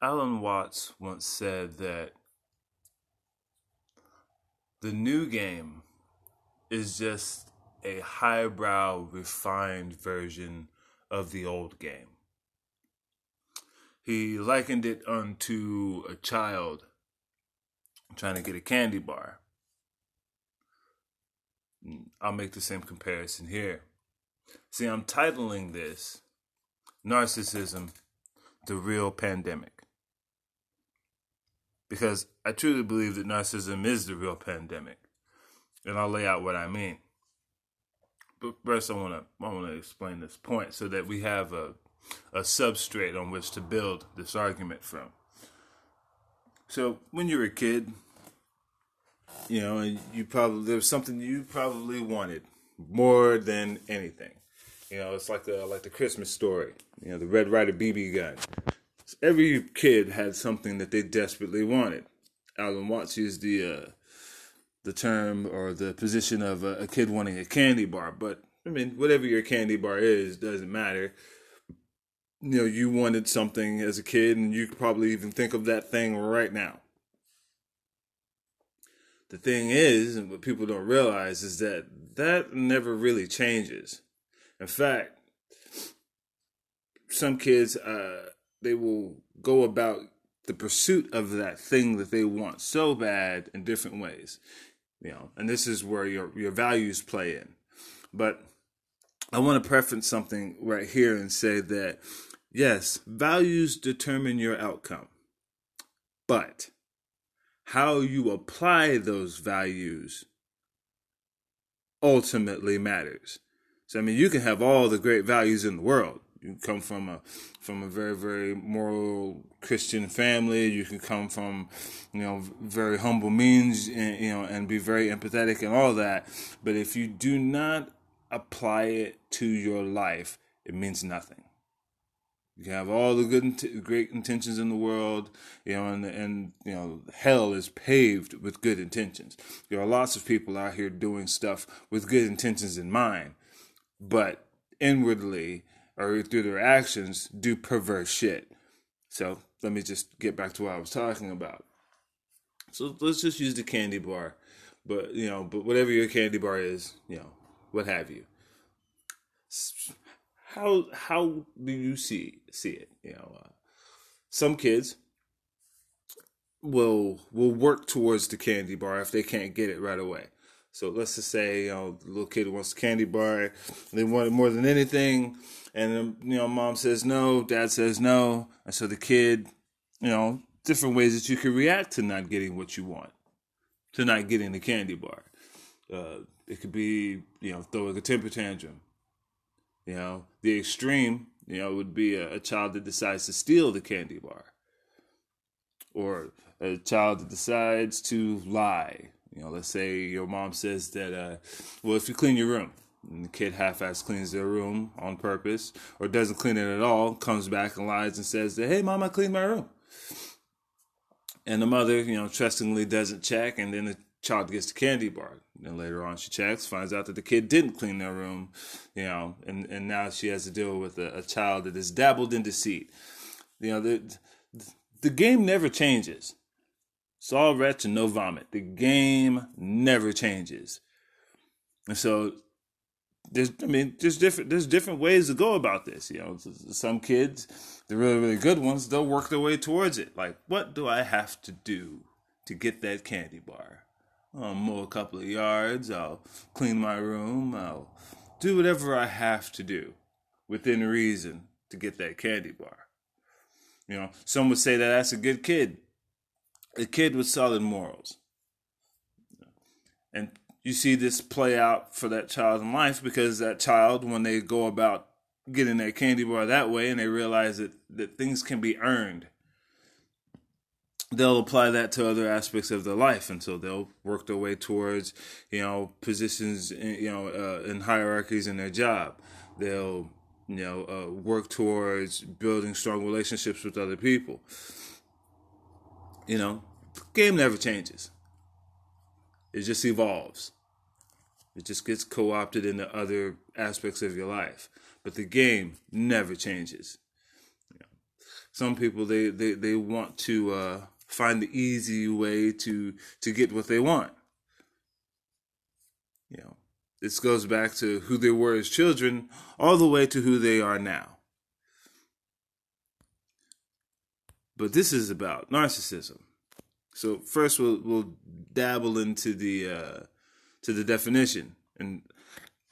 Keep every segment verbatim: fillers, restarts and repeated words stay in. Alan Watts once said that the new game is just a highbrow, refined version of the old game. He likened it unto a child trying to get a candy bar. I'll make the same comparison here. See, I'm titling this Narcissism, the Real Pandemic, because I truly believe that narcissism is the real pandemic, and I'll lay out what I mean. But first, I want to I want to explain this point so that we have a a substrate on which to build this argument from. So when you were a kid, you know, and you probably there was something you probably wanted more than anything. You know, it's like the like the Christmas story. You know, the Red Ryder B B gun. Every kid had something that they desperately wanted. Alan Watts used the uh, the term or the position of a, a kid wanting a candy bar. But I mean, whatever your candy bar is, doesn't matter. You know, you wanted something as a kid, and you could probably even think of that thing right now. The thing is, and what people don't realize, is that that never really changes. In fact, some kids, uh, they will go about the pursuit of that thing that they want so bad in different ways, you know. And this is where your your values play in. But I want to preference something right here and say that, yes, values determine your outcome. But how you apply those values ultimately matters. So, I mean, you can have all the great values in the world. You can come from a from a very, very moral Christian family. You can come from, you know, very humble means, and, you know, and be very empathetic and all that. But if you do not apply it to your life, it means nothing. You can have all the good, great intentions in the world, you know, and, and you know, hell is paved with good intentions. There are lots of people out here doing stuff with good intentions in mind, but inwardly, or through their actions, do perverse shit. So let me just get back to what I was talking about. So let's just use the candy bar, but you know, but whatever your candy bar is, you know, what have you. How how do you see see it? You know, uh, some kids will will work towards the candy bar if they can't get it right away. So let's just say, you know, the little kid wants a candy bar. They want it more than anything. And, you know, mom says no, dad says no. And so the kid, you know, different ways that you can react to not getting what you want, to not getting the candy bar. Uh, it could be, you know, throwing a temper tantrum. You know, the extreme, you know, would be a, a child that decides to steal the candy bar, or a child that decides to lie. You know, let's say your mom says that, uh, well, if you clean your room, and the kid half-ass cleans their room on purpose, or doesn't clean it at all, comes back and lies and says that, hey, mom, I cleaned my room. And the mother, you know, trustingly doesn't check, and then the child gets the candy bar. And later on she checks, finds out that the kid didn't clean their room, you know, and, and now she has to deal with a, a child that is dabbled in deceit. You know, the the game never changes. It's all wretch and no vomit. The game never changes. And so, there's, I mean, there's different there's different ways to go about this. You know, some kids, the really, really good ones, they'll work their way towards it. Like, what do I have to do to get that candy bar? I'll mow a couple of yards. I'll clean my room. I'll do whatever I have to do within reason to get that candy bar. You know, some would say that that's a good kid. A kid with solid morals. And you see this play out for that child in life, because that child, when they go about getting that candy bar that way and they realize that, that things can be earned, they'll apply that to other aspects of their life. And so they'll work their way towards, you know, positions, in, you know, uh, in hierarchies in their job. They'll, you know, uh, work towards building strong relationships with other people. You know, the game never changes. It just evolves. It just gets co-opted into other aspects of your life. But the game never changes. You know. some people, they, they, they want to uh, find the easy way to, to get what they want. You know, this goes back to who they were as children all the way to who they are now. But this is about narcissism. So first we'll, we'll dabble into the, uh, to the definition. And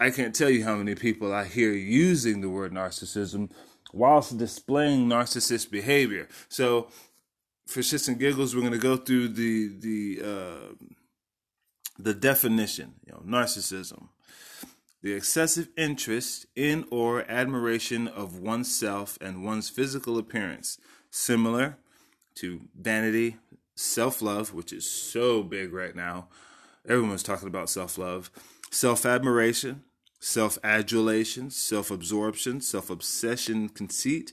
I can't tell you how many people I hear using the word narcissism whilst displaying narcissist behavior. So for shits and giggles, we're going to go through the, the, uh, the definition. You know, narcissism, the excessive interest in or admiration of oneself and one's physical appearance, similar to vanity, self-love, which is so big right now. Everyone's talking about self-love, self-admiration, self-adulation, self-absorption, self-obsession, conceit,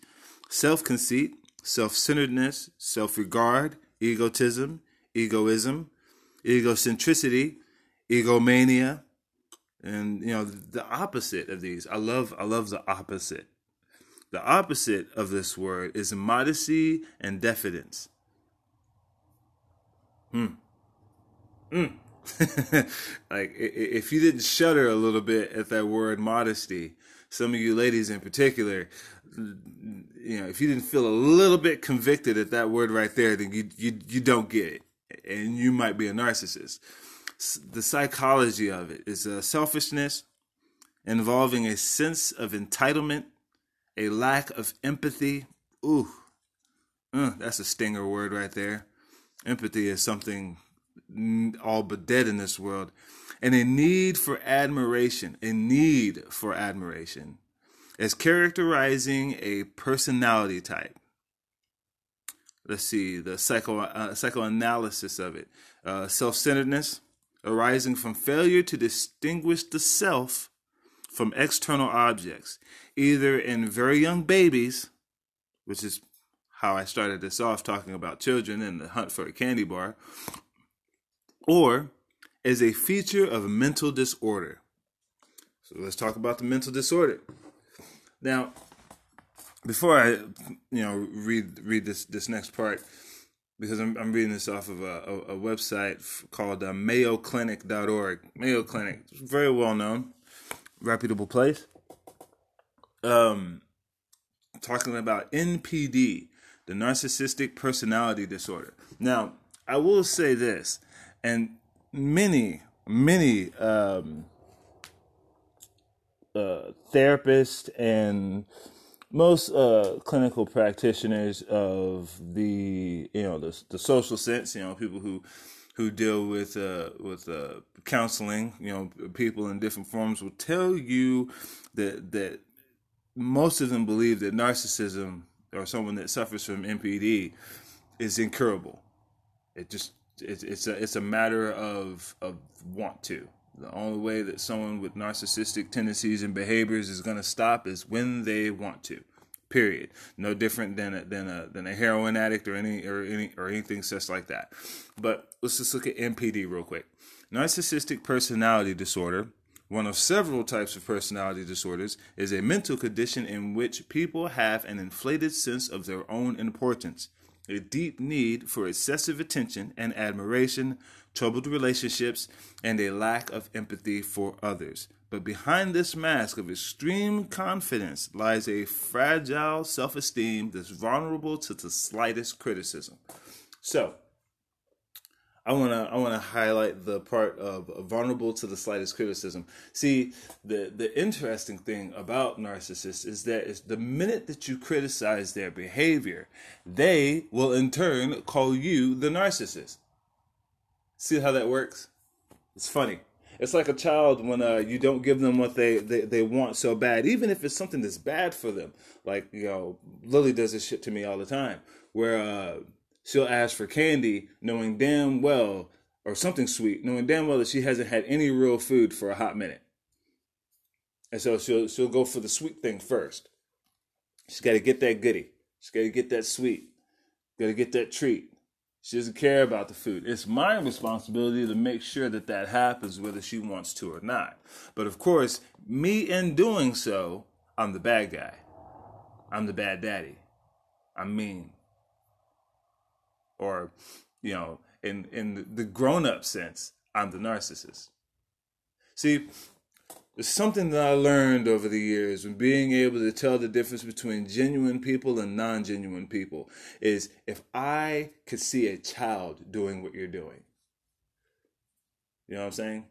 self-conceit, self-centeredness, self-regard, egotism, egoism, egocentricity, egomania, and, you know, the opposite of these. I love, I love the opposite. The opposite of this word is modesty and diffidence. Hmm. Mm. Like, if you didn't shudder a little bit at that word modesty, some of you ladies in particular, you know, if you didn't feel a little bit convicted at that word right there, then you you you don't get it, and you might be a narcissist. The psychology of it is a selfishness involving a sense of entitlement, a lack of empathy. Ooh, uh, that's a stinger word right there. Empathy is something all but dead in this world. And a need for admiration, a need for admiration as characterizing a personality type. Let's see, the psycho, uh, psychoanalysis of it. Uh, self-centeredness, arising from failure to distinguish the self from external objects, either in very young babies, which is how I started this off, talking about children and the hunt for a candy bar, or as a feature of mental disorder. So let's talk about the mental disorder. Now, before I, you know, read read this this next part, because I'm I'm reading this off of a, a, a website called uh, Mayo Clinic dot org. Mayo Clinic, very well known, reputable place. Um, talking about N P D, the narcissistic personality disorder. Now, I will say this, and many many um, uh, therapists and most uh, clinical practitioners of the, you know, the, the social sense, you know, people who who deal with uh, with uh, counseling, you know, people in different forms will tell you that that most of them believe that narcissism or someone that suffers from N P D is incurable. It just it's it's a it's a matter of of want to. The only way that someone with narcissistic tendencies and behaviors is going to stop is when they want to, period. No different than a, than a than a heroin addict or any or any or anything such like that. But let's just look at N P D real quick. Narcissistic personality disorder, one of several types of personality disorders, is a mental condition in which people have an inflated sense of their own importance, a deep need for excessive attention and admiration, troubled relationships, and a lack of empathy for others. But behind this mask of extreme confidence lies a fragile self-esteem that's vulnerable to the slightest criticism. So, I want to I want to highlight the part of vulnerable to the slightest criticism. See, the, the interesting thing about narcissists is that it's the minute that you criticize their behavior, they will in turn call you the narcissist. See how that works? It's funny. It's like a child when uh, you don't give them what they, they, they want so bad, even if it's something that's bad for them. Like, you know, Lily does this shit to me all the time, where... Uh, She'll ask for candy knowing damn well, or something sweet, knowing damn well that she hasn't had any real food for a hot minute. And so she'll she'll go for the sweet thing first. She's got to get that goodie. She's got to get that sweet. Got to get that treat. She doesn't care about the food. It's my responsibility to make sure that that happens whether she wants to or not. But of course, me in doing so, I'm the bad guy. I'm the bad daddy. I mean, or, you know, in, in the grown-up sense, I'm the narcissist. See, there's something that I learned over the years when being able to tell the difference between genuine people and non-genuine people is if I could see a child doing what you're doing. You know what I'm saying?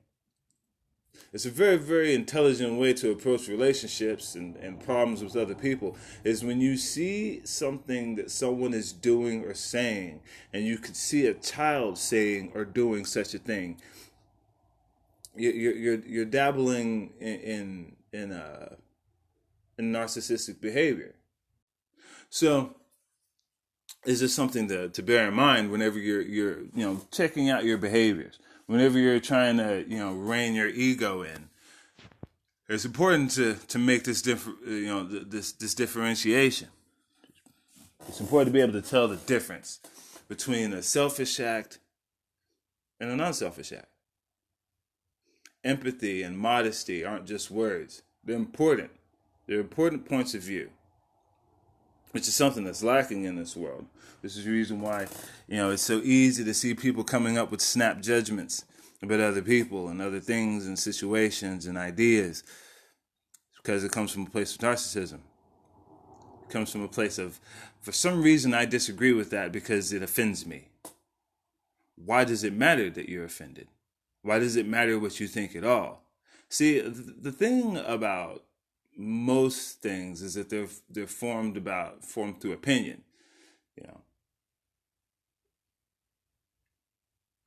It's a very, very intelligent way to approach relationships and, and problems with other people is when you see something that someone is doing or saying, and you could see a child saying or doing such a thing. You're you're you're dabbling in in in, uh, in narcissistic behavior. So, is this something to to bear in mind whenever you're you're you know checking out your behaviors? Whenever you're trying to you know rein your ego in, it's important to to make this differ you know this this differentiation. It's important to be able to tell the difference between a selfish act and an unselfish act. Empathy and modesty aren't just words. They're important. They're important points of view, which is something that's lacking in this world. This is the reason why, you know, it's so easy to see people coming up with snap judgments about other people and other things and situations and ideas. It's because it comes from a place of narcissism. It comes from a place of, for some reason, I disagree with that because it offends me. Why does it matter that you're offended? Why does it matter what you think at all? See, the thing about most things is that they're they're formed about formed through opinion. You know,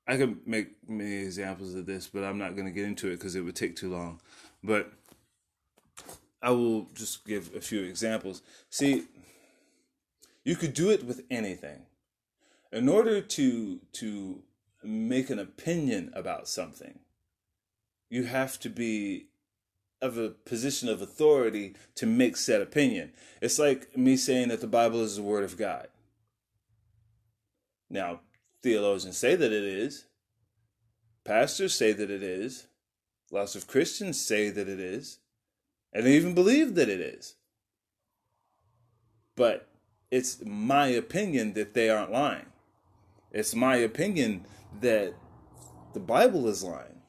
I could make many examples of this, but I'm not going to get into it because it would take too long. But I will just give a few examples. See, you could do it with anything. In order to to make an opinion about something, you have to be of a position of authority to make said opinion. It's like me saying that the Bible is the Word of God. Now, theologians say that it is. Pastors say that it is. Lots of Christians say that it is. And they even believe that it is. But it's my opinion that they aren't lying. It's my opinion that the Bible is lying.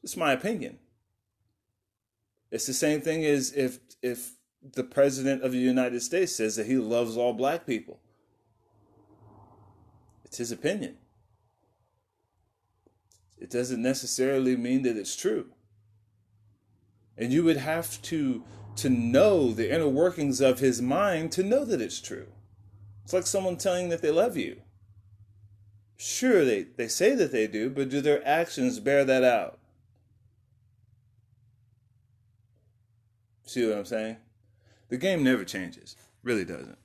It's my opinion. It's the same thing as if if the president of the United States says that he loves all black people. It's his opinion. It doesn't necessarily mean that it's true. And you would have to to know the inner workings of his mind to know that it's true. It's like someone telling that they love you. Sure, they, they say that they do, but do their actions bear that out? See what I'm saying? The game never changes. Really doesn't.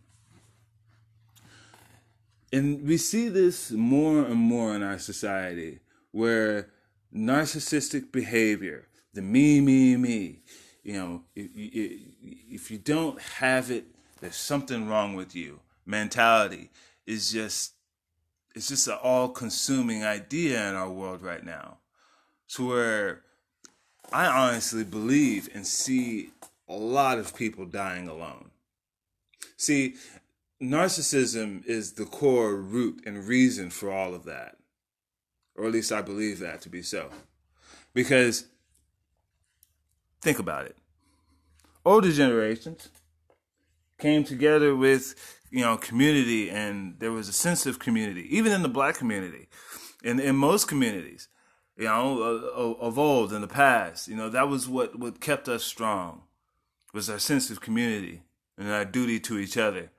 And we see this more and more in our society, where narcissistic behavior, the me, me, me, you know, if you don't have it, there's something wrong with you. Mentality is just It's just an all-consuming idea in our world right now. To where I honestly believe and see a lot of people dying alone. See, narcissism is the core root and reason for all of that. Or at least I believe that to be so. Because, think about it. Older generations came together with, you know, community, and there was a sense of community, even in the black community, in in most communities, you know, of old in the past, you know, that was what, what kept us strong, was our sense of community and our duty to each other,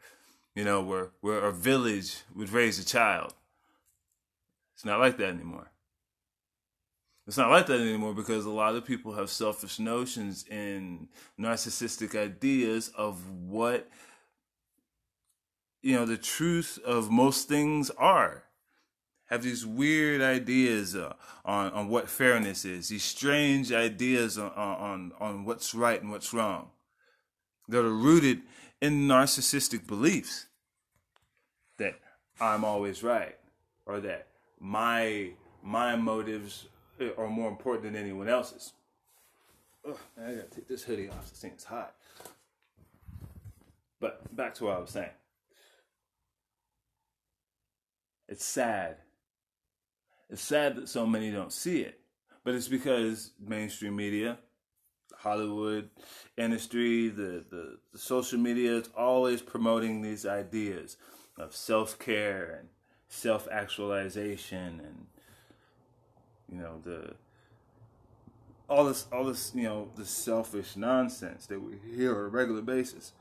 you know, where, where our village would raise a child. It's not like that anymore. It's not like that anymore because a lot of people have selfish notions and narcissistic ideas of what, you know, the truth of most things are. Have these weird ideas uh, on, on what fairness is, these strange ideas on, on, on what's right and what's wrong that are rooted in narcissistic beliefs that I'm always right, or that my, my motives are more important than anyone else's. Oh, man, I gotta take this hoodie off. This thing's hot. But back to what I was saying. It's sad. It's sad that so many don't see it, but it's because mainstream media, Hollywood industry, the, the, the social media is always promoting these ideas of self-care and self-actualization and, you know, the all this, all this, you know, the selfish nonsense that we hear on a regular basis.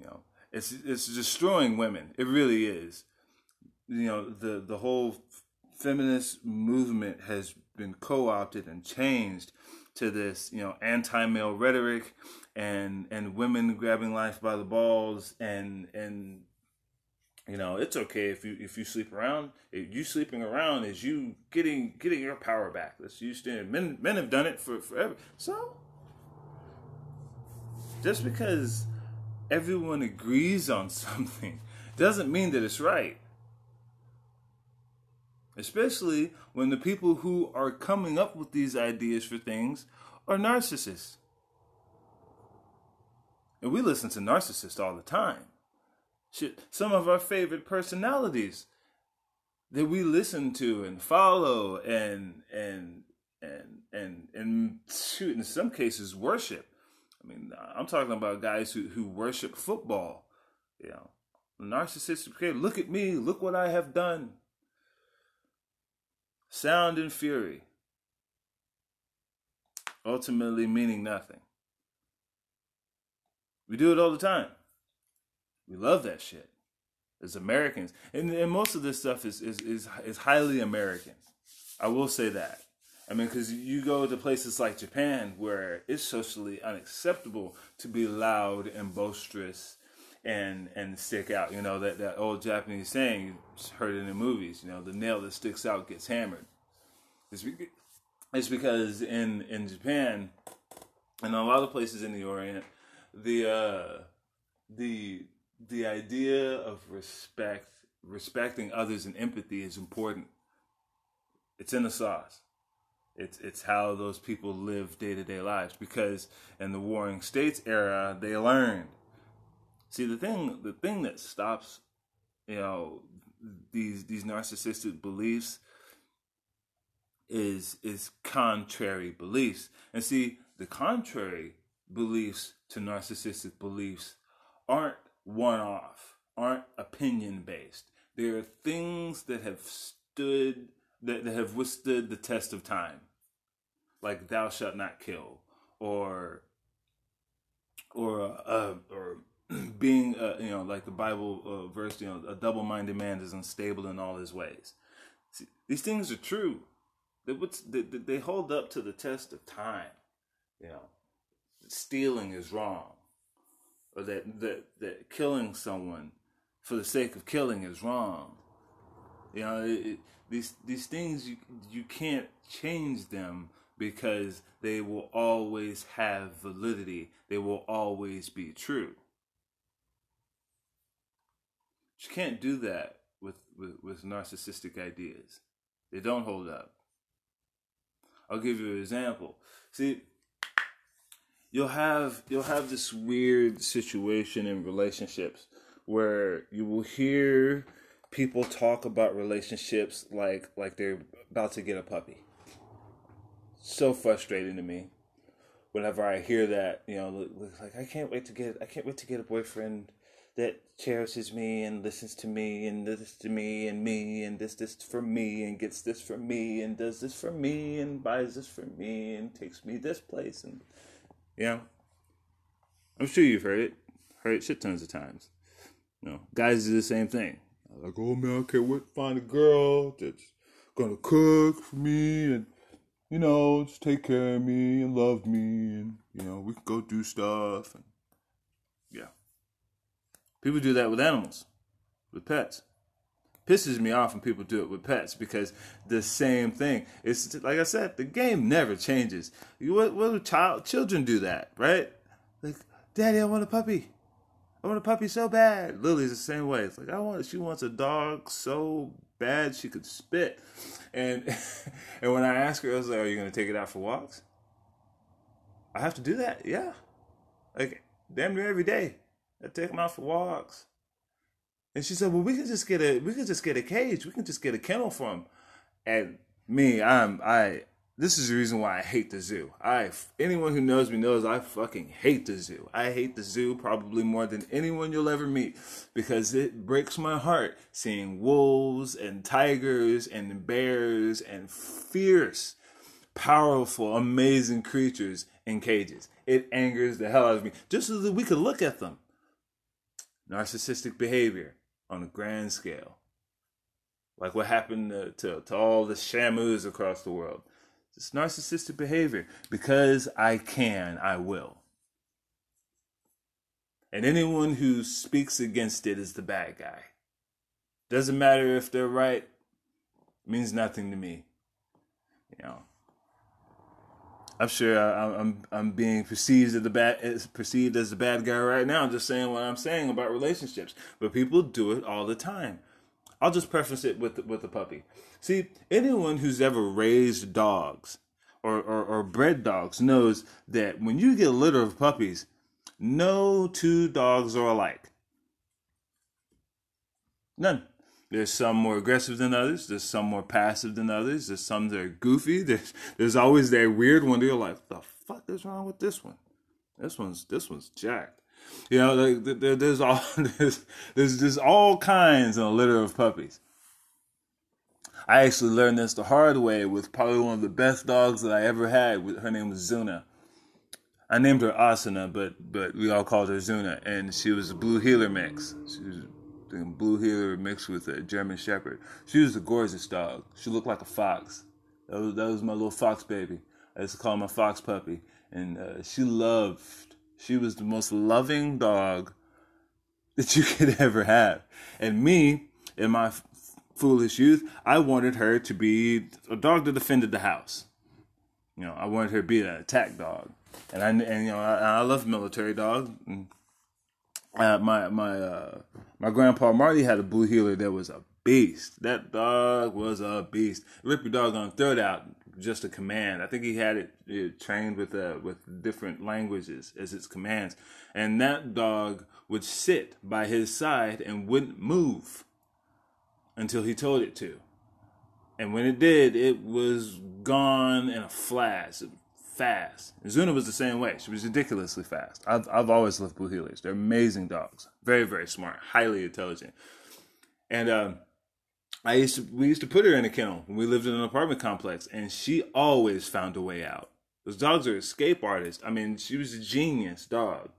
You know, it's it's destroying women. It really is. You know, the, the whole feminist movement has been co-opted and changed to this, you know, anti-male rhetoric and, and women grabbing life by the balls and, and, you know, it's okay if you, if you sleep around. If you sleeping around is you getting, getting your power back. That's used to, men, men have done it for forever. So just because everyone agrees on something doesn't mean that it's right. Especially when the people who are coming up with these ideas for things are narcissists. And we listen to narcissists all the time. Shit, some of our favorite personalities that we listen to and follow and and and and and shoot, in some cases worship. I mean, I'm talking about guys who, who worship football. You know, narcissistic. Okay, look at me. Look what I have done. Sound and fury, ultimately meaning nothing. We do it all the time. We love that shit as Americans. And, and most of this stuff is, is, is, is highly American. I will say that. I mean, because you go to places like Japan where it's socially unacceptable to be loud and boisterous and and stick out. You know, that, that old Japanese saying, you heard it in the movies, you know, the nail that sticks out gets hammered. It's, it's because in, in Japan, and a lot of places in the Orient, the uh, the the idea of respect, respecting others and empathy is important. It's in the sauce. It's it's how those people live day-to-day lives, because in the Warring States era, they learned. See, the thing the thing that stops, you know, these these narcissistic beliefs is is contrary beliefs. And see, the contrary beliefs to narcissistic beliefs aren't one-off, aren't opinion-based. They are things that have stood that, that have withstood the test of time. Like thou shalt not kill, or or uh, or being, uh, you know, like the Bible uh, verse, you know, a double-minded man is unstable in all his ways. See, these things are true. They, they, they hold up to the test of time. You know, stealing is wrong, or that, that that killing someone for the sake of killing is wrong. You know, it, it, these these things you you can't change them, because they will always have validity. They will always be true. You can't do that with, with, with narcissistic ideas. They don't hold up. I'll give you an example. See, you'll have you'll have this weird situation in relationships where you will hear people talk about relationships like like they're about to get a puppy. So frustrating to me whenever I hear that. You know, like I can't wait to get I can't wait to get a boyfriend that cherishes me and listens to me and this to me and me and this this for me and gets this for me and does this for me and buys this for me and takes me this place. And yeah, I'm sure you've heard it, heard it shit tons of times. You know, guys do the same thing. Like, oh man, I can't wait to find a girl that's gonna cook for me and, you know, just take care of me and love me and, you know, we can go do stuff. And yeah. People do that with animals, with pets. Pisses me off when people do it with pets, because the same thing. It's like I said, the game never changes. You, what, what do child children do that, right? Like, Daddy, I want a puppy. I want a puppy so bad. Lily's the same way. It's like I want. She wants a dog so bad she could spit. And and when I asked her, I was like, "Are you gonna take it out for walks?" I have to do that, yeah. Like damn near every day. I take them out for walks. And she said, well, we can just get a we can just get a cage. We can just get a kennel for him. And me, I'm I this is the reason why I hate the zoo. I anyone who knows me knows I fucking hate the zoo. I hate the zoo probably more than anyone you'll ever meet, because it breaks my heart seeing wolves and tigers and bears and fierce, powerful, amazing creatures in cages. It angers the hell out of me, just so that we could look at them. Narcissistic behavior on a grand scale, like what happened to, to, to all the shamus across the world. Just narcissistic behavior. Because I can, I will. And anyone who speaks against it is the bad guy. Doesn't matter if they're right. Means nothing to me. You know, I'm sure I, I'm I'm being perceived as the bad as perceived as the bad guy right now. Just saying what I'm saying about relationships, but people do it all the time. I'll just preface it with with a puppy. See, anyone who's ever raised dogs or, or or bred dogs knows that when you get a litter of puppies, no two dogs are alike. None. There's some more aggressive than others. There's some more passive than others. There's some that are goofy. There's there's always that weird one that you're like, the fuck is wrong with this one? This one's this one's jacked. You know, like there, there's all there's there's just all kinds in a litter of puppies. I actually learned this the hard way with probably one of the best dogs that I ever had. Her name was Zuna. I named her Asuna, but but we all called her Zuna, and she was a blue heeler mix. She was And blue heeler mixed with a German shepherd. She was a gorgeous dog. She looked like a fox. That was, that was my little fox baby. I used to call her my fox puppy. And uh, she loved. She was the most loving dog that you could ever have. And me, in my f- foolish youth, I wanted her to be a dog that defended the house. You know, I wanted her to be an attack dog. And I, and you know, I, I love military dogs. And, Uh, my my uh, my grandpa Marty had a blue heeler that was a beast. That dog was a beast. Rip your dog on third out, just a command. I think he had it, it trained with uh, with different languages as its commands. And that dog would sit by his side and wouldn't move until he told it to. And when it did, it was gone in a flash. Fast. Zuna was the same way. She was ridiculously fast. I've I've always loved blue heelers. They're amazing dogs. Very, very smart. Highly intelligent. And um, I used to we used to put her in a kennel when we lived in an apartment complex, and she always found a way out. Those dogs are escape artists. I mean, she was a genius dog.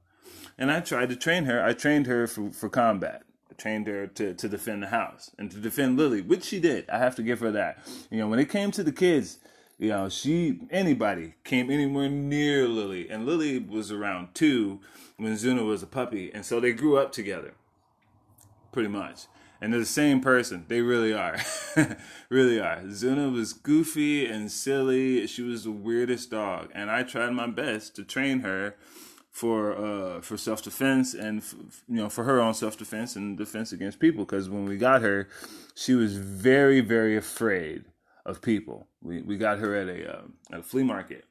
And I tried to train her. I trained her for, for combat. I trained her to, to defend the house and to defend Lily, which she did. I have to give her that. You know, when it came to the kids, you know, she, anybody came anywhere near Lily. And Lily was around two when Zuna was a puppy. And so they grew up together, pretty much. And they're the same person. They really are. Really are. Zuna was goofy and silly. She was the weirdest dog. And I tried my best to train her for uh, for self-defense and, f- you know, for her own self-defense and defense against people. Because when we got her, she was very, very afraid of people. We we got her at a um, at a flea market.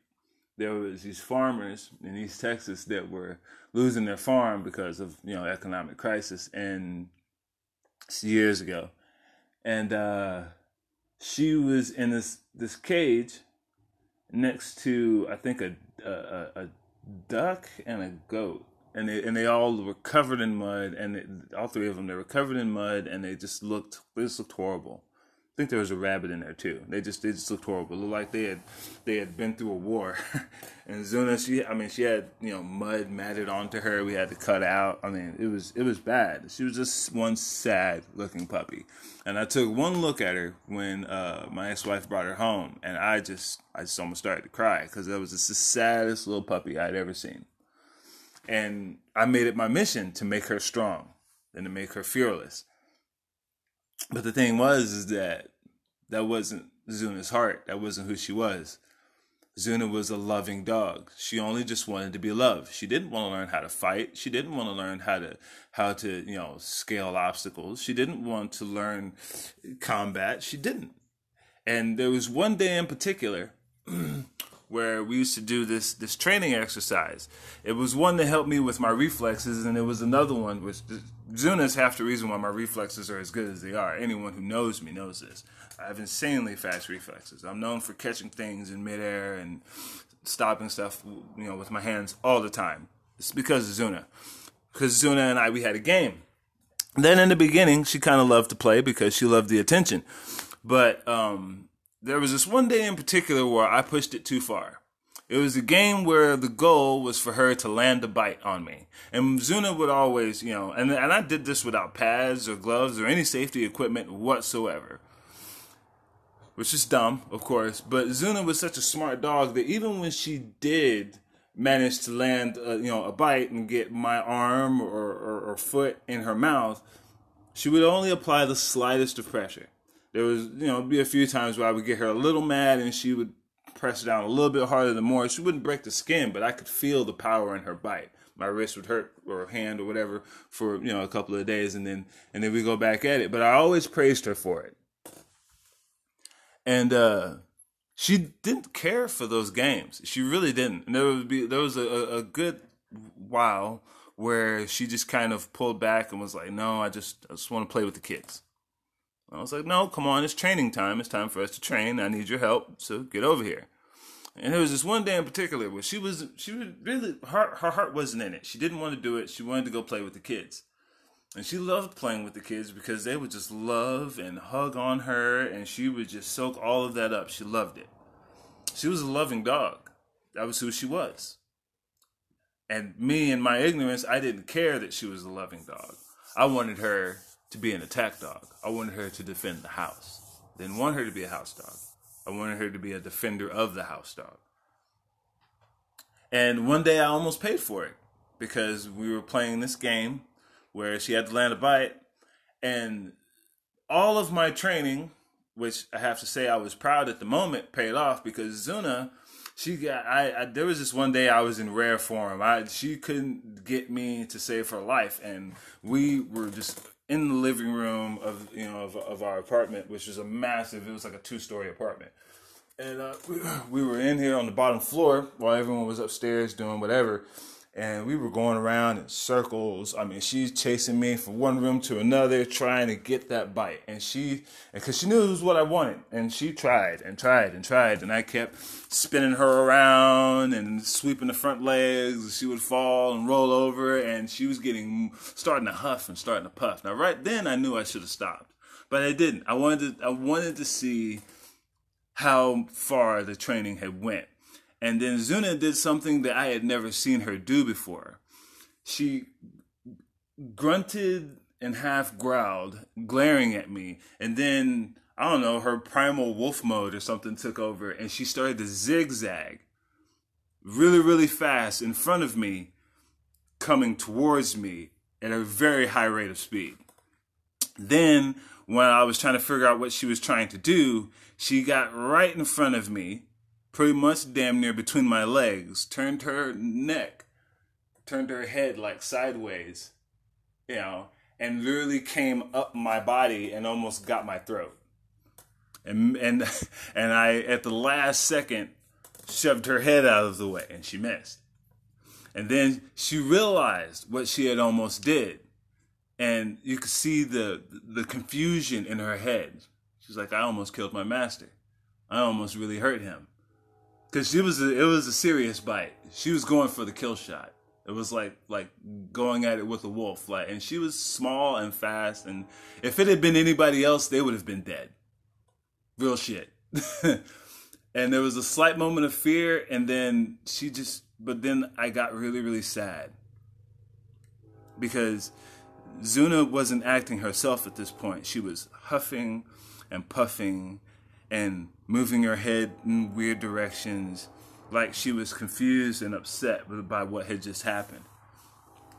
There was these farmers in East Texas that were losing their farm because of, you know, economic crisis, and years ago, and uh, she was in this this cage next to, I think, a a, a duck and a goat, and they and they all were covered in mud, and they, all three of them, they were covered in mud, and they just looked they just looked horrible. I think there was a rabbit in there too. They just they just looked horrible. It looked like they had they had been through a war. And Zuna, she I mean she had, you know, mud matted onto her. We had to cut out. I mean, it was it was bad. She was just one sad looking puppy. And I took one look at her when uh, my ex-wife brought her home, and I just I just almost started to cry, because that was just the saddest little puppy I'd ever seen. And I made it my mission to make her strong and to make her fearless. But the thing was, is that that wasn't Zuna's heart. That wasn't who she was. Zuna was a loving dog. She only just wanted to be loved. She didn't want to learn how to fight. She didn't want to learn how to, how to, you know, scale obstacles. She didn't want to learn combat. She didn't. And there was one day in particular where we used to do this this training exercise. It was one that helped me with my reflexes, and it was another one which Zuna's half the reason why my reflexes are as good as they are. Anyone who knows me knows this. I have insanely fast reflexes. I'm known for catching things in midair and stopping stuff, you know, with my hands all the time. It's because of Zuna. Because Zuna and I, we had a game. Then in the beginning, she kind of loved to play because she loved the attention. But um, there was this one day in particular where I pushed it too far. It was a game where the goal was for her to land a bite on me. And Zuna would always, you know, and, and I did this without pads or gloves or any safety equipment whatsoever. Which is dumb, of course. But Zuna was such a smart dog that even when she did manage to land a, you know, a bite and get my arm or, or, or foot in her mouth, she would only apply the slightest of pressure. There was, you know, be a few times where I would get her a little mad and she would press down a little bit harder than more. She wouldn't break the skin, but I could feel the power in her bite. My wrist would hurt, or hand or whatever, for, you know, a couple of days, and then and then we go back at it. But I always praised her for it. And uh, she didn't care for those games. She really didn't. And there would be there was a, a good while where she just kind of pulled back and was like, "No, I just I just want to play with the kids." I was like, "No, come on, it's training time. It's time for us to train. I need your help, so get over here." And there was this one day in particular where she was, she was really, her, her heart wasn't in it. She didn't want to do it. She wanted to go play with the kids. And she loved playing with the kids because they would just love and hug on her, and she would just soak all of that up. She loved it. She was a loving dog. That was who she was. And me, in my ignorance, I didn't care that she was a loving dog. I wanted her to be an attack dog. I wanted her to defend the house. I didn't want her to be a house dog. I wanted her to be a defender of the house dog. And one day I almost paid for it because we were playing this game where she had to land a bite, and all of my training, which I have to say I was proud at the moment, paid off because Zuna, she got, I, I there was this one day I was in rare form. I she couldn't get me to save her life, and we were just in the living room of, you know, of, of our apartment, which was a massive, it was like a two-story apartment. And uh, we were in here on the bottom floor while everyone was upstairs doing whatever. And we were going around in circles. I mean, she's chasing me from one room to another, trying to get that bite. And she, because she knew it was what I wanted. And she tried and tried and tried. And I kept spinning her around and sweeping the front legs. She would fall and roll over. And she was getting, starting to huff and starting to puff. Now, right then, I knew I should have stopped. But I didn't. I wanted to, I wanted to see how far the training had went. And then Zuna did something that I had never seen her do before. She grunted and half growled, glaring at me. And then, I don't know, her primal wolf mode or something took over. And she started to zigzag really, really fast in front of me, coming towards me at a very high rate of speed. Then, when I was trying to figure out what she was trying to do, she got right in front of me, pretty much damn near between my legs, turned her neck, turned her head like sideways, you know, and literally came up my body and almost got my throat. And and and I, at the last second, shoved her head out of the way, and she missed. And then she realized what she had almost did. And you could see the the confusion in her head. She's like, I almost killed my master. I almost really hurt him. Cause she was, a, it was a serious bite. She was going for the kill shot. It was like, like going at it with a wolf. Like, and she was small and fast. And if it had been anybody else, they would have been dead. Real shit. And there was a slight moment of fear. And then she just, but then I got really, really sad because Zuna wasn't acting herself at this point. She was huffing and puffing and moving her head in weird directions, like she was confused and upset by what had just happened.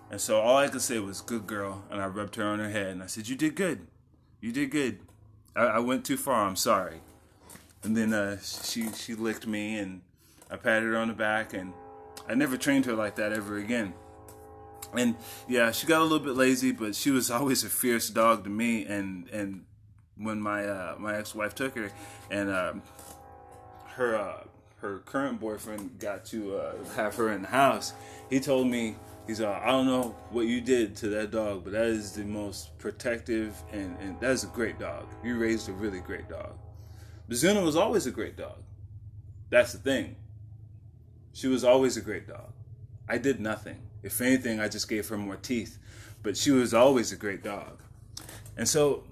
And so all I could say was, good girl, and I rubbed her on her head, and I said, you did good, you did good. I, I went too far, I'm sorry. And then uh, she, she licked me, and I patted her on the back, and I never trained her like that ever again. And yeah, she got a little bit lazy, but she was always a fierce dog to me, and, and when my uh, my ex-wife took her, and uh, her uh, her current boyfriend got to uh, have her in the house, he told me, he's like, I don't know what you did to that dog, but that is the most protective, and, and that's a great dog. You raised a really great dog. But Zuna was always a great dog. That's the thing. She was always a great dog. I did nothing. If anything, I just gave her more teeth. But she was always a great dog. And so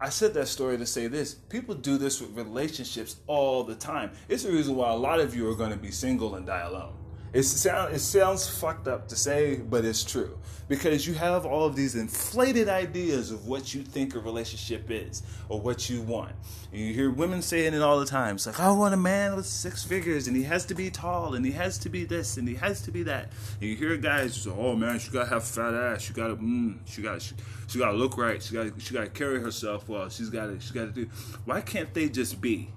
I said that story to say this. People do this with relationships all the time. It's the reason why a lot of you are going to be single and die alone. It, sound, it sounds fucked up to say, but it's true. Because you have all of these inflated ideas of what you think a relationship is or what you want. And you hear women saying it all the time. It's like, I want a man with six figures and he has to be tall and he has to be this and he has to be that. And you hear guys say, oh man, she got to have fat ass. She got to, mm, she got she, she got to look right. She got she got to carry herself well. She's got to, she got to do. Why can't they just be?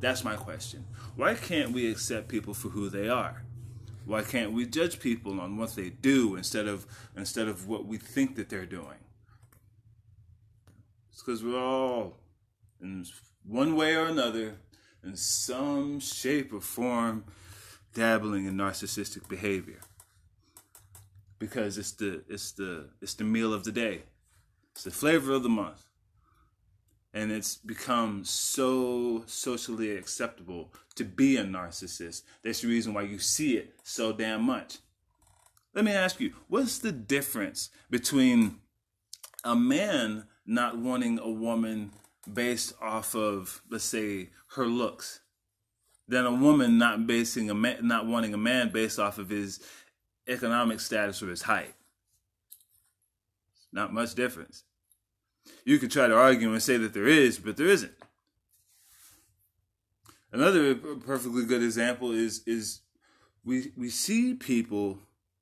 That's my question. Why can't we accept people for who they are? Why can't we judge people on what they do instead of instead of what we think that they're doing? It's because we're all, in one way or another, in some shape or form, dabbling in narcissistic behavior. Because it's the it's the it's the meal of the day, it's the flavor of the month, and it's become so socially acceptable to be a narcissist. That's the reason why you see it so damn much. Let me ask you, what's the difference between a man not wanting a woman based off of, let's say, her looks, than a woman not basing a man, not wanting a man based off of his economic status or his height? Not much difference. You could try to argue and say that there is, but there isn't. Another perfectly good example is is we we see people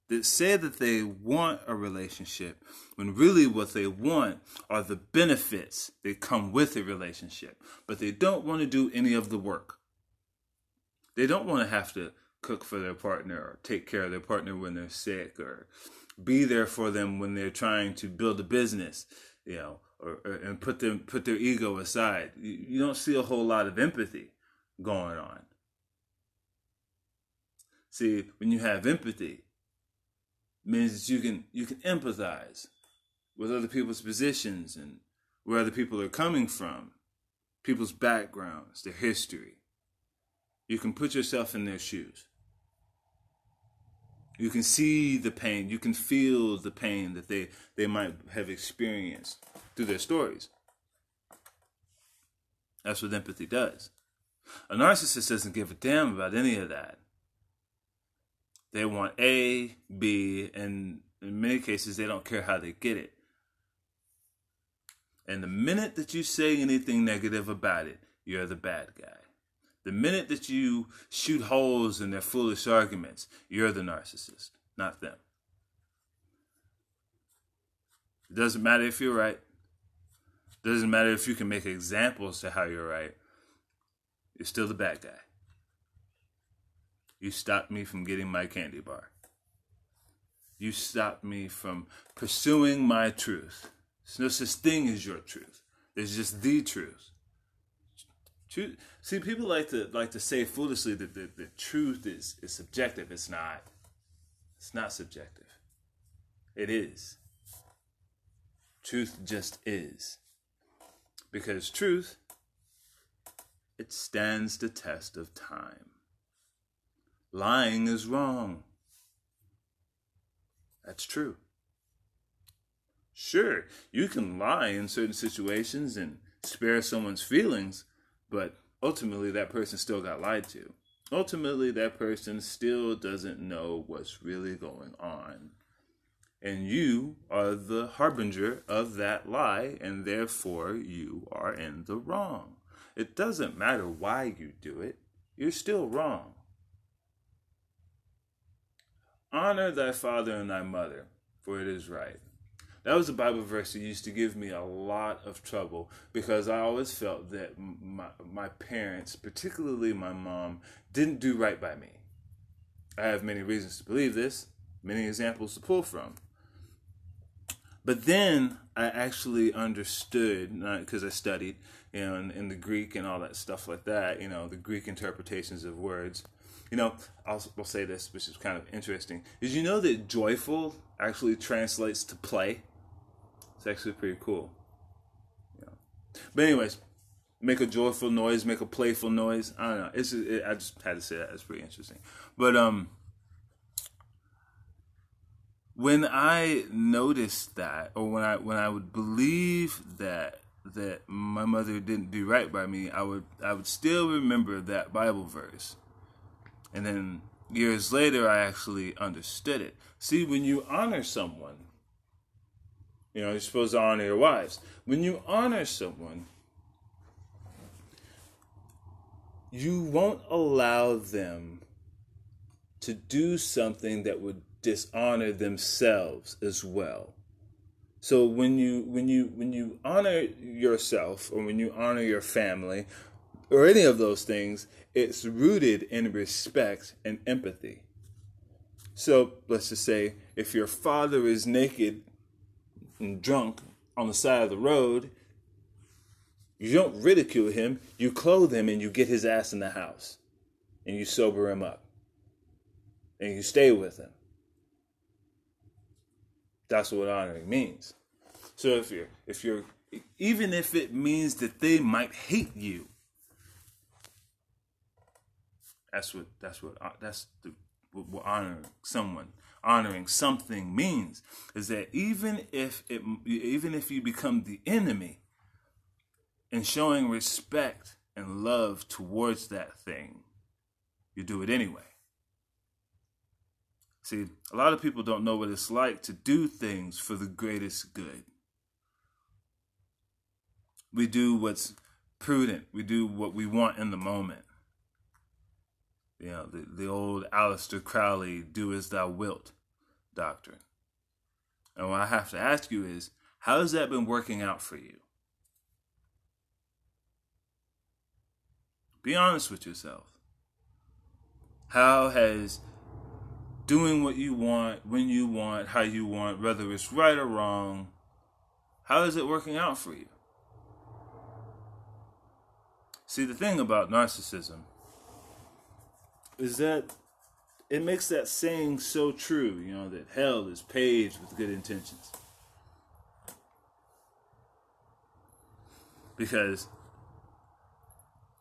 that say that they want a relationship when really what they want are the benefits that come with a relationship, but they don't want to do any of the work. They don't want to have to cook for their partner or take care of their partner when they're sick or be there for them when they're trying to build a business, you know, or, or and put them put their ego aside. You, you don't see a whole lot of empathy going on. See, when you have empathy, it means that you can you can empathize with other people's positions and where other people are coming from, people's backgrounds, their history. You can put yourself in their shoes. You can see the pain. You can feel the pain that they, they might have experienced through their stories. That's what empathy does. A narcissist doesn't give a damn about any of that. They want A, B, and in many cases, they don't care how they get it. And the minute that you say anything negative about it, you're the bad guy. The minute that you shoot holes in their foolish arguments, you're the narcissist, not them. It doesn't matter if you're right. It doesn't matter if you can make examples to how you're right. You're still the bad guy. You stopped me from getting my candy bar. You stopped me from pursuing my truth. There's no such thing as your truth. There's just the truth. See, people like to like to say foolishly that the, the truth is, is subjective. It's not. It's not subjective. It is. Truth just is. Because truth, it stands the test of time. Lying is wrong. That's true. Sure, you can lie in certain situations and spare someone's feelings, but ultimately, that person still got lied to. Ultimately, that person still doesn't know what's really going on. And you are the harbinger of that lie, and therefore you are in the wrong. It doesn't matter why you do it. You're still wrong. Honor thy father and thy mother, for it is right. That was a Bible verse that used to give me a lot of trouble because I always felt that my, my parents, particularly my mom, didn't do right by me. I have many reasons to believe this, many examples to pull from. But then I actually understood, because I studied, you know, in, in the Greek and all that stuff like that, you know, the Greek interpretations of words. You know, I'll, I'll say this, which is kind of interesting, is you know that joyful actually translates to play? It's actually pretty cool. Yeah. But anyways, make a joyful noise, make a playful noise. I don't know. It's just, it, I just had to say that. It's pretty interesting. But um, when I noticed that, or when I when I would believe that that my mother didn't do right by me, I would I would still remember that Bible verse. And then years later, I actually understood it. See, when you honor someone, you know, you're supposed to honor your wives. When you honor someone, you won't allow them to do something that would dishonor themselves as well. So when you when you when you honor yourself, or when you honor your family, or any of those things, it's rooted in respect and empathy. So let's just say if your father is naked and drunk on the side of the road, you don't ridicule him, you clothe him and you get his ass in the house and you sober him up and you stay with him. That's what honoring means. So if you're, if you're, even if it means that they might hate you, That's what that's what that's the, what honoring someone, honoring something means, is that even if it even if you become the enemy, in showing respect and love towards that thing, you do it anyway. See, a lot of people don't know what it's like to do things for the greatest good. We do what's prudent. We do what we want in the moment. You know, the, the old Aleister Crowley, do as thou wilt doctrine. And what I have to ask you is, how has that been working out for you? Be honest with yourself. How has doing what you want, when you want, how you want, whether it's right or wrong, how is it working out for you? See, the thing about narcissism is that it makes that saying so true, you know, that hell is paved with good intentions. Because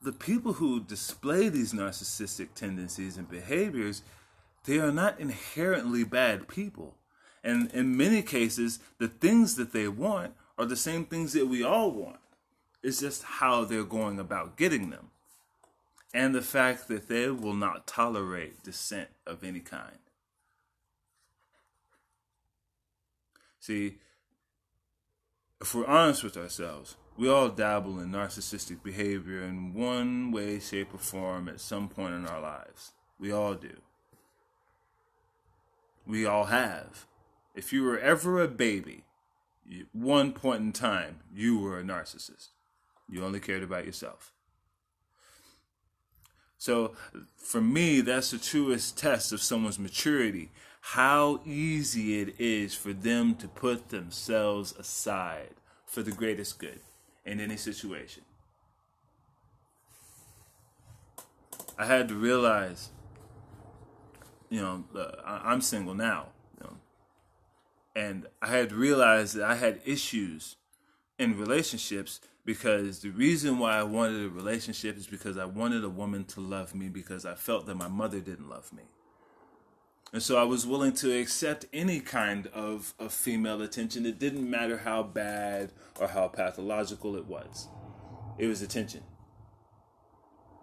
the people who display these narcissistic tendencies and behaviors, they are not inherently bad people. And in many cases, the things that they want are the same things that we all want. It's just how they're going about getting them. And the fact that they will not tolerate dissent of any kind. See, if we're honest with ourselves, we all dabble in narcissistic behavior in one way, shape, or form at some point in our lives. We all do. We all have. If you were ever a baby, at one point in time, you were a narcissist. You only cared about yourself. So for me, that's the truest test of someone's maturity, how easy it is for them to put themselves aside for the greatest good in any situation. I had to realize, you know, uh, I'm single now, you know, and I had to realize that I had issues in relationships. Because the reason why I wanted a relationship is because I wanted a woman to love me, because I felt that my mother didn't love me. And so I was willing to accept any kind of, of female attention. It didn't matter how bad or how pathological it was. It was attention.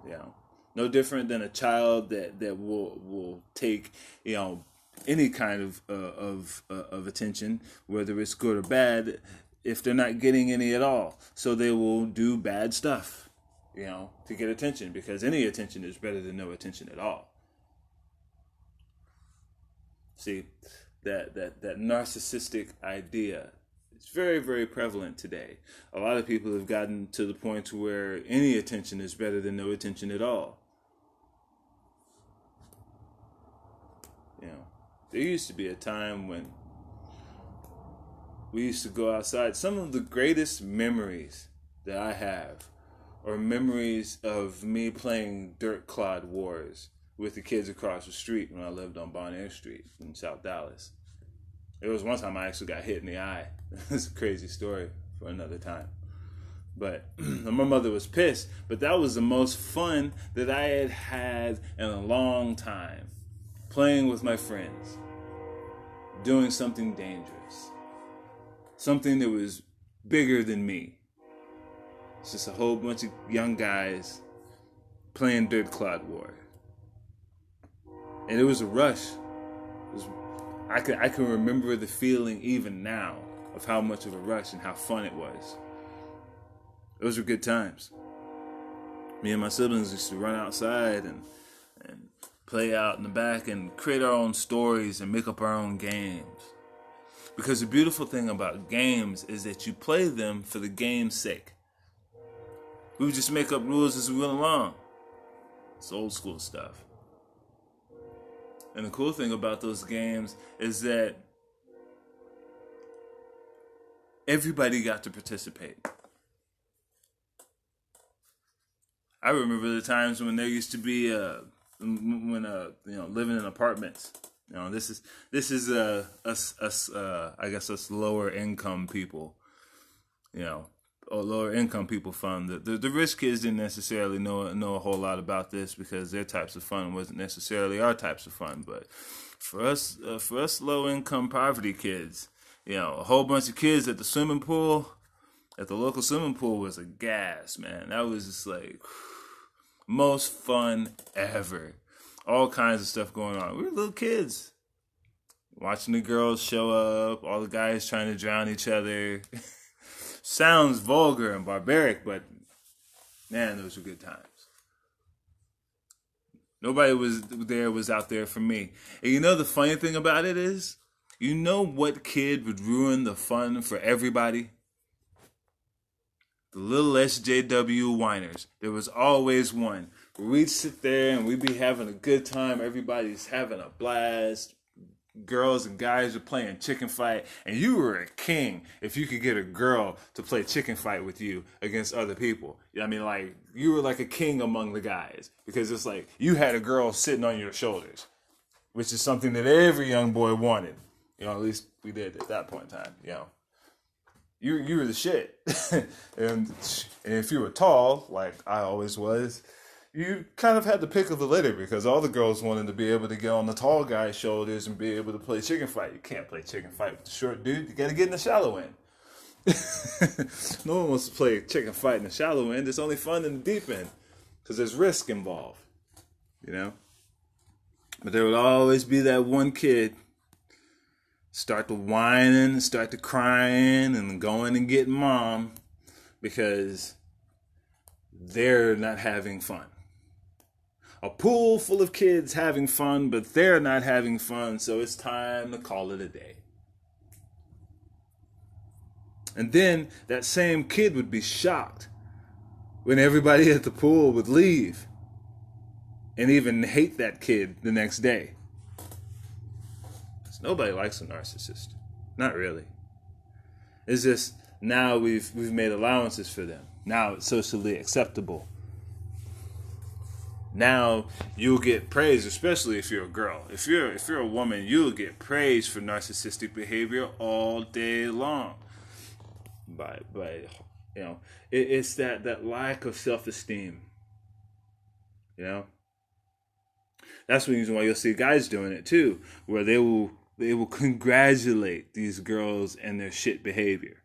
You know, no different than a child that, that will will take, you know, any kind of uh, of uh, of attention, whether it's good or bad, if they're not getting any at all. So they will do bad stuff, you know, to get attention, because any attention is better than no attention at all. See, that, that, that narcissistic idea is very, very prevalent today. A lot of people have gotten to the point to where any attention is better than no attention at all. You know, there used to be a time when we used to go outside. Some of the greatest memories that I have are memories of me playing Dirt Clod Wars with the kids across the street when I lived on Bonair Street in South Dallas. There was one time I actually got hit in the eye. It's a crazy story for another time. But my mother was pissed, but that was the most fun that I had had in a long time. Playing with my friends, doing something dangerous, something that was bigger than me. It's just a whole bunch of young guys playing Dirt Clod War. And it was a rush. It was, I can, I can remember the feeling even now of how much of a rush and how fun it was. Those were good times. Me and my siblings used to run outside and, and play out in the back and create our own stories and make up our own games. Because the beautiful thing about games is that you play them for the game's sake. We would just make up rules as we went along. It's old school stuff. And the cool thing about those games is that everybody got to participate. I remember the times when there used to be, uh, when uh, you know, living in apartments. You know, this is this is uh, us us uh, I guess us lower income people. You know, or lower income people fun. The, the the rich kids didn't necessarily know know a whole lot about this because their types of fun wasn't necessarily our types of fun. But for us uh, for us low income poverty kids, you know, a whole bunch of kids at the swimming pool, at the local swimming pool was a gas, man. That was just like. Most fun ever. All kinds of stuff going on. We were little kids. Watching the girls show up. All the guys trying to drown each other. Sounds vulgar and barbaric, but man, those were good times. Nobody was there was out there for me. And you know the funny thing about it is, you know what kid would ruin the fun for everybody? The little S J W whiners. There was always one. We'd sit there and we'd be having a good time. Everybody's having a blast. Girls and guys are playing chicken fight. And you were a king if you could get a girl to play chicken fight with you against other people. I mean, like, you were like a king among the guys. Because it's like, you had a girl sitting on your shoulders. Which is something that every young boy wanted. You know, at least we did at that point in time, you know. You you were the shit, and, and if you were tall, like I always was, you kind of had the pick of the litter because all the girls wanted to be able to get on the tall guy's shoulders and be able to play chicken fight. You can't play chicken fight with the short dude. You got to get in the shallow end. No one wants to play chicken fight in the shallow end. It's only fun in the deep end because there's risk involved, you know. But there would always be that one kid. Start to whining, start to crying, and going and get mom because they're not having fun. A pool full of kids having fun, but they're not having fun, so it's time to call it a day. And then that same kid would be shocked when everybody at the pool would leave and even hate that kid the next day. Nobody likes a narcissist. Not really. It's just now we've we've made allowances for them. Now it's socially acceptable. Now you'll get praise, especially if you're a girl. If you're if you're a woman, you'll get praise for narcissistic behavior all day long. But but you know, it, it's that, that lack of self-esteem. You know? That's the reason why you'll see guys doing it too, where they will They will congratulate these girls and their shit behavior.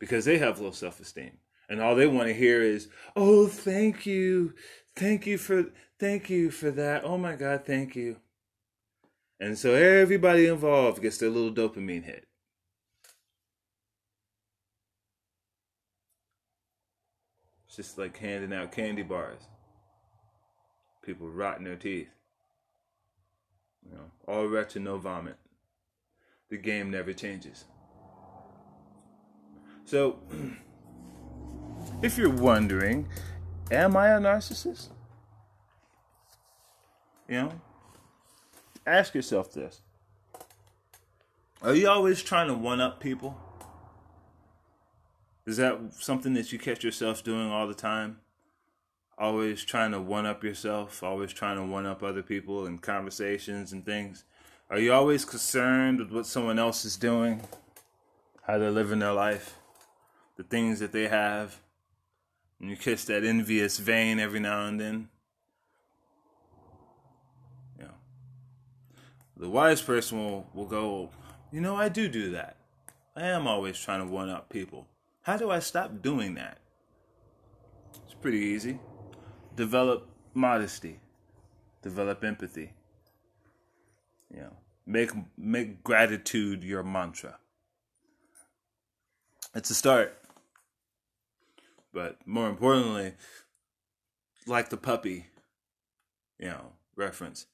Because they have low self-esteem. And all they want to hear is, oh, thank you. Thank you for thank you for that. Oh my God, thank you. And so everybody involved gets their little dopamine hit. It's just like handing out candy bars. People rotting their teeth. You know, all retro, no vomit. The game never changes. So, if you're wondering, am I a narcissist? You know, ask yourself this. Are you always trying to one-up people? Is that something that you catch yourself doing all the time? Always trying to one-up yourself, always trying to one-up other people in conversations and things? Are you always concerned with what someone else is doing, how they're living their life, the things that they have, and you catch that envious vein every now and then? Yeah. The wise person will, will go, you know, I do do that. I am always trying to one-up people. How do I stop doing that? It's pretty easy. Develop modesty. Develop empathy. You know, make make gratitude your mantra. It's a start. But more importantly, like the puppy, you know, reference,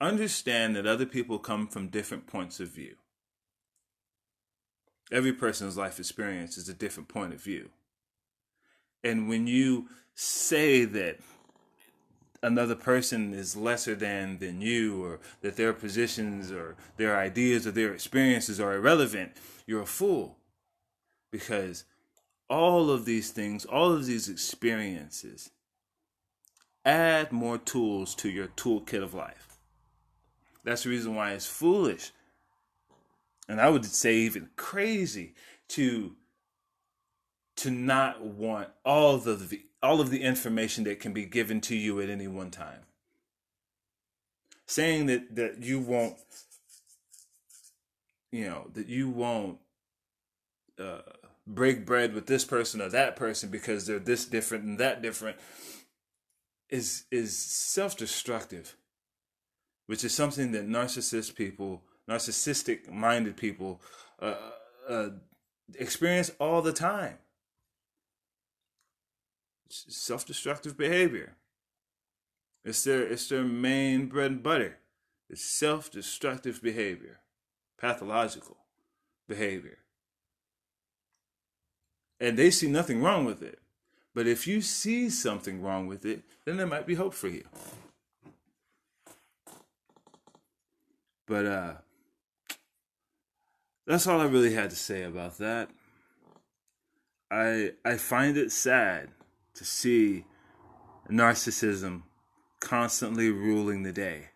understand that other people come from different points of view. Every person's life experience is a different point of view. And when you say that another person is lesser than than you, or that their positions or their ideas or their experiences are irrelevant, you're a fool. Because all of these things, all of these experiences add more tools to your toolkit of life. That's the reason why it's foolish, and I would say even crazy, to to not want all of the all of the information that can be given to you at any one time. Saying that, that you won't, you know, that you won't uh, break bread with this person or that person because they're this different and that different is is self-destructive, which is something that narcissist people, narcissistic-minded people uh, uh, experience all the time. Self-destructive behavior. It's their, it's their main bread and butter. It's self-destructive behavior. Pathological behavior. And they see nothing wrong with it. But if you see something wrong with it, then there might be hope for you. But uh, that's all I really had to say about that. I I find it sad to see narcissism constantly ruling the day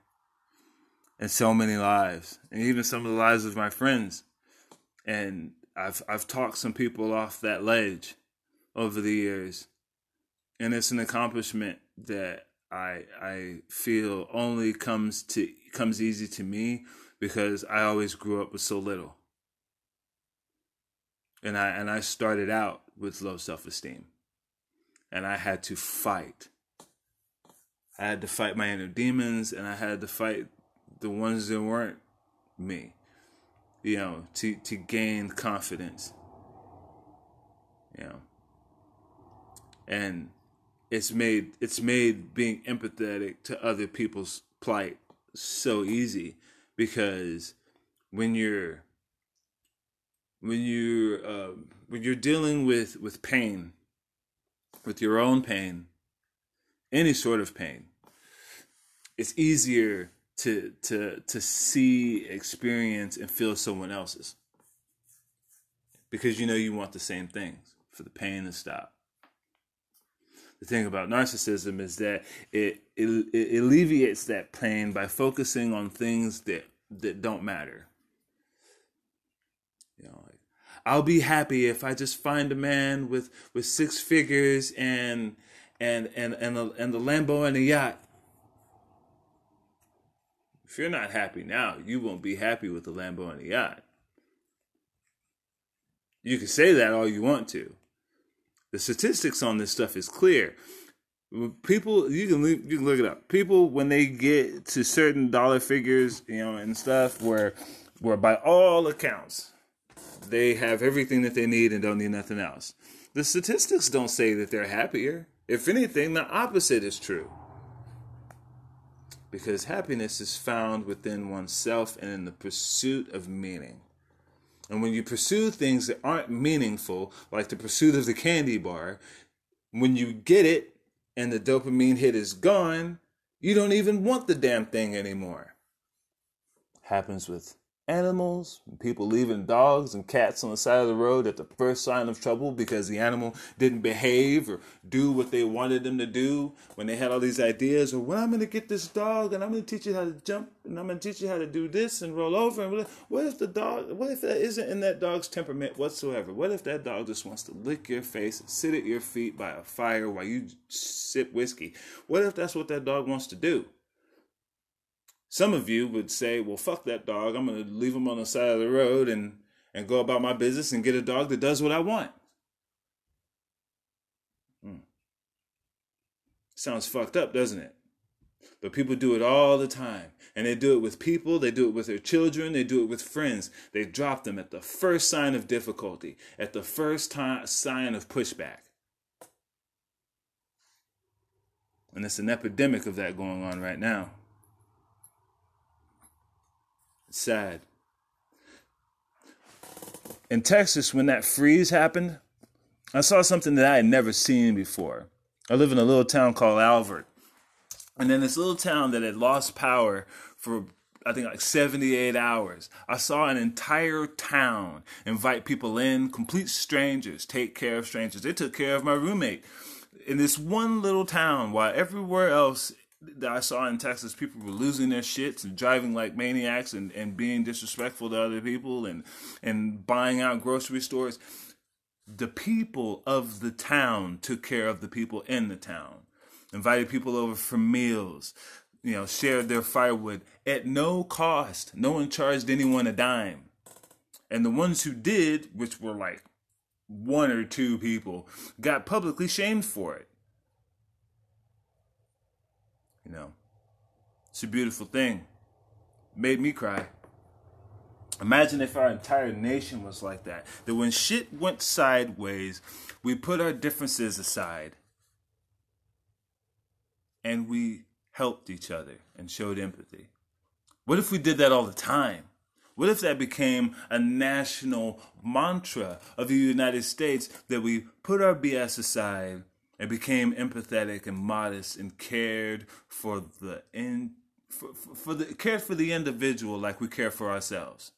in so many lives, and even some of the lives of my friends. And I've I've talked some people off that ledge over the years, and it's an accomplishment that I I feel only comes to comes easy to me because I always grew up with so little, and I and I started out with low self-esteem. And I had to fight. I had to fight my inner demons, and I had to fight the ones that weren't me, you know, to, to gain confidence, you know. And it's made, it's made being empathetic to other people's plight so easy, because when you're, when you're, uh, when you're dealing with, with pain, with your own pain, any sort of pain, it's easier to to to see, experience, and feel someone else's, because you know you want the same things, for the pain to stop. The thing about narcissism is that it it, it alleviates that pain by focusing on things that that don't matter. You know, like, I'll be happy if I just find a man with, with six figures and and and and a, and the Lambo and a yacht. If you're not happy now, you won't be happy with the Lambo and the yacht. You can say that all you want to. The statistics on this stuff is clear. People, you can leave, you can look it up. People, when they get to certain dollar figures, you know, and stuff, where where by all accounts, they have everything that they need and don't need nothing else. The statistics don't say that they're happier. If anything, the opposite is true. Because happiness is found within oneself and in the pursuit of meaning. And when you pursue things that aren't meaningful, like the pursuit of the candy bar, when you get it and the dopamine hit is gone, you don't even want the damn thing anymore. Happens with animals, and people leaving dogs and cats on the side of the road at the first sign of trouble because the animal didn't behave or do what they wanted them to do when they had all these ideas. Or, well, I'm going to get this dog and I'm going to teach it how to jump and I'm going to teach you how to do this and roll over. And what if the dog, what if that isn't in that dog's temperament whatsoever? What if that dog just wants to lick your face, sit at your feet by a fire while you sip whiskey? What if that's what that dog wants to do? Some of you would say, well, fuck that dog. I'm going to leave him on the side of the road and, and go about my business and get a dog that does what I want. Mm. Sounds fucked up, doesn't it? But people do it all the time. And they do it with people. They do it with their children. They do it with friends. They drop them at the first sign of difficulty, at the first time, sign of pushback. And it's an epidemic of that going on right now. It's sad. In Texas, when that freeze happened, I saw something that I had never seen before. I live in a little town called Alvord. And in this little town that had lost power for, I think, like seventy-eight hours, I saw an entire town invite people in, complete strangers, take care of strangers. They took care of my roommate in this one little town, while everywhere else that I saw in Texas, people were losing their shits and driving like maniacs and, and being disrespectful to other people and, and buying out grocery stores. The people of the town took care of the people in the town, invited people over for meals, you know, shared their firewood at no cost. No one charged anyone a dime. And the ones who did, which were like one or two people, got publicly shamed for it. You know, it's a beautiful thing. It made me cry. Imagine if our entire nation was like that. That when shit went sideways, we put our differences aside. And we helped each other and showed empathy. What if we did that all the time? What if that became a national mantra of the United States, that we put our B S aside and became empathetic and modest and cared for the in, for, for, for the cared for the individual like we care for ourselves?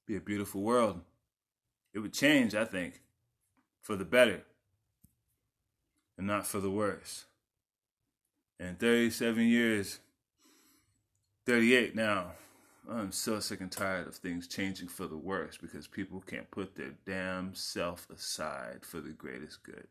It'd be a beautiful world. It would change, I think, for the better and not for the worse. And thirty-seven years, thirty-eight now, I'm so sick and tired of things changing for the worse because people can't put their damn self aside for the greatest good.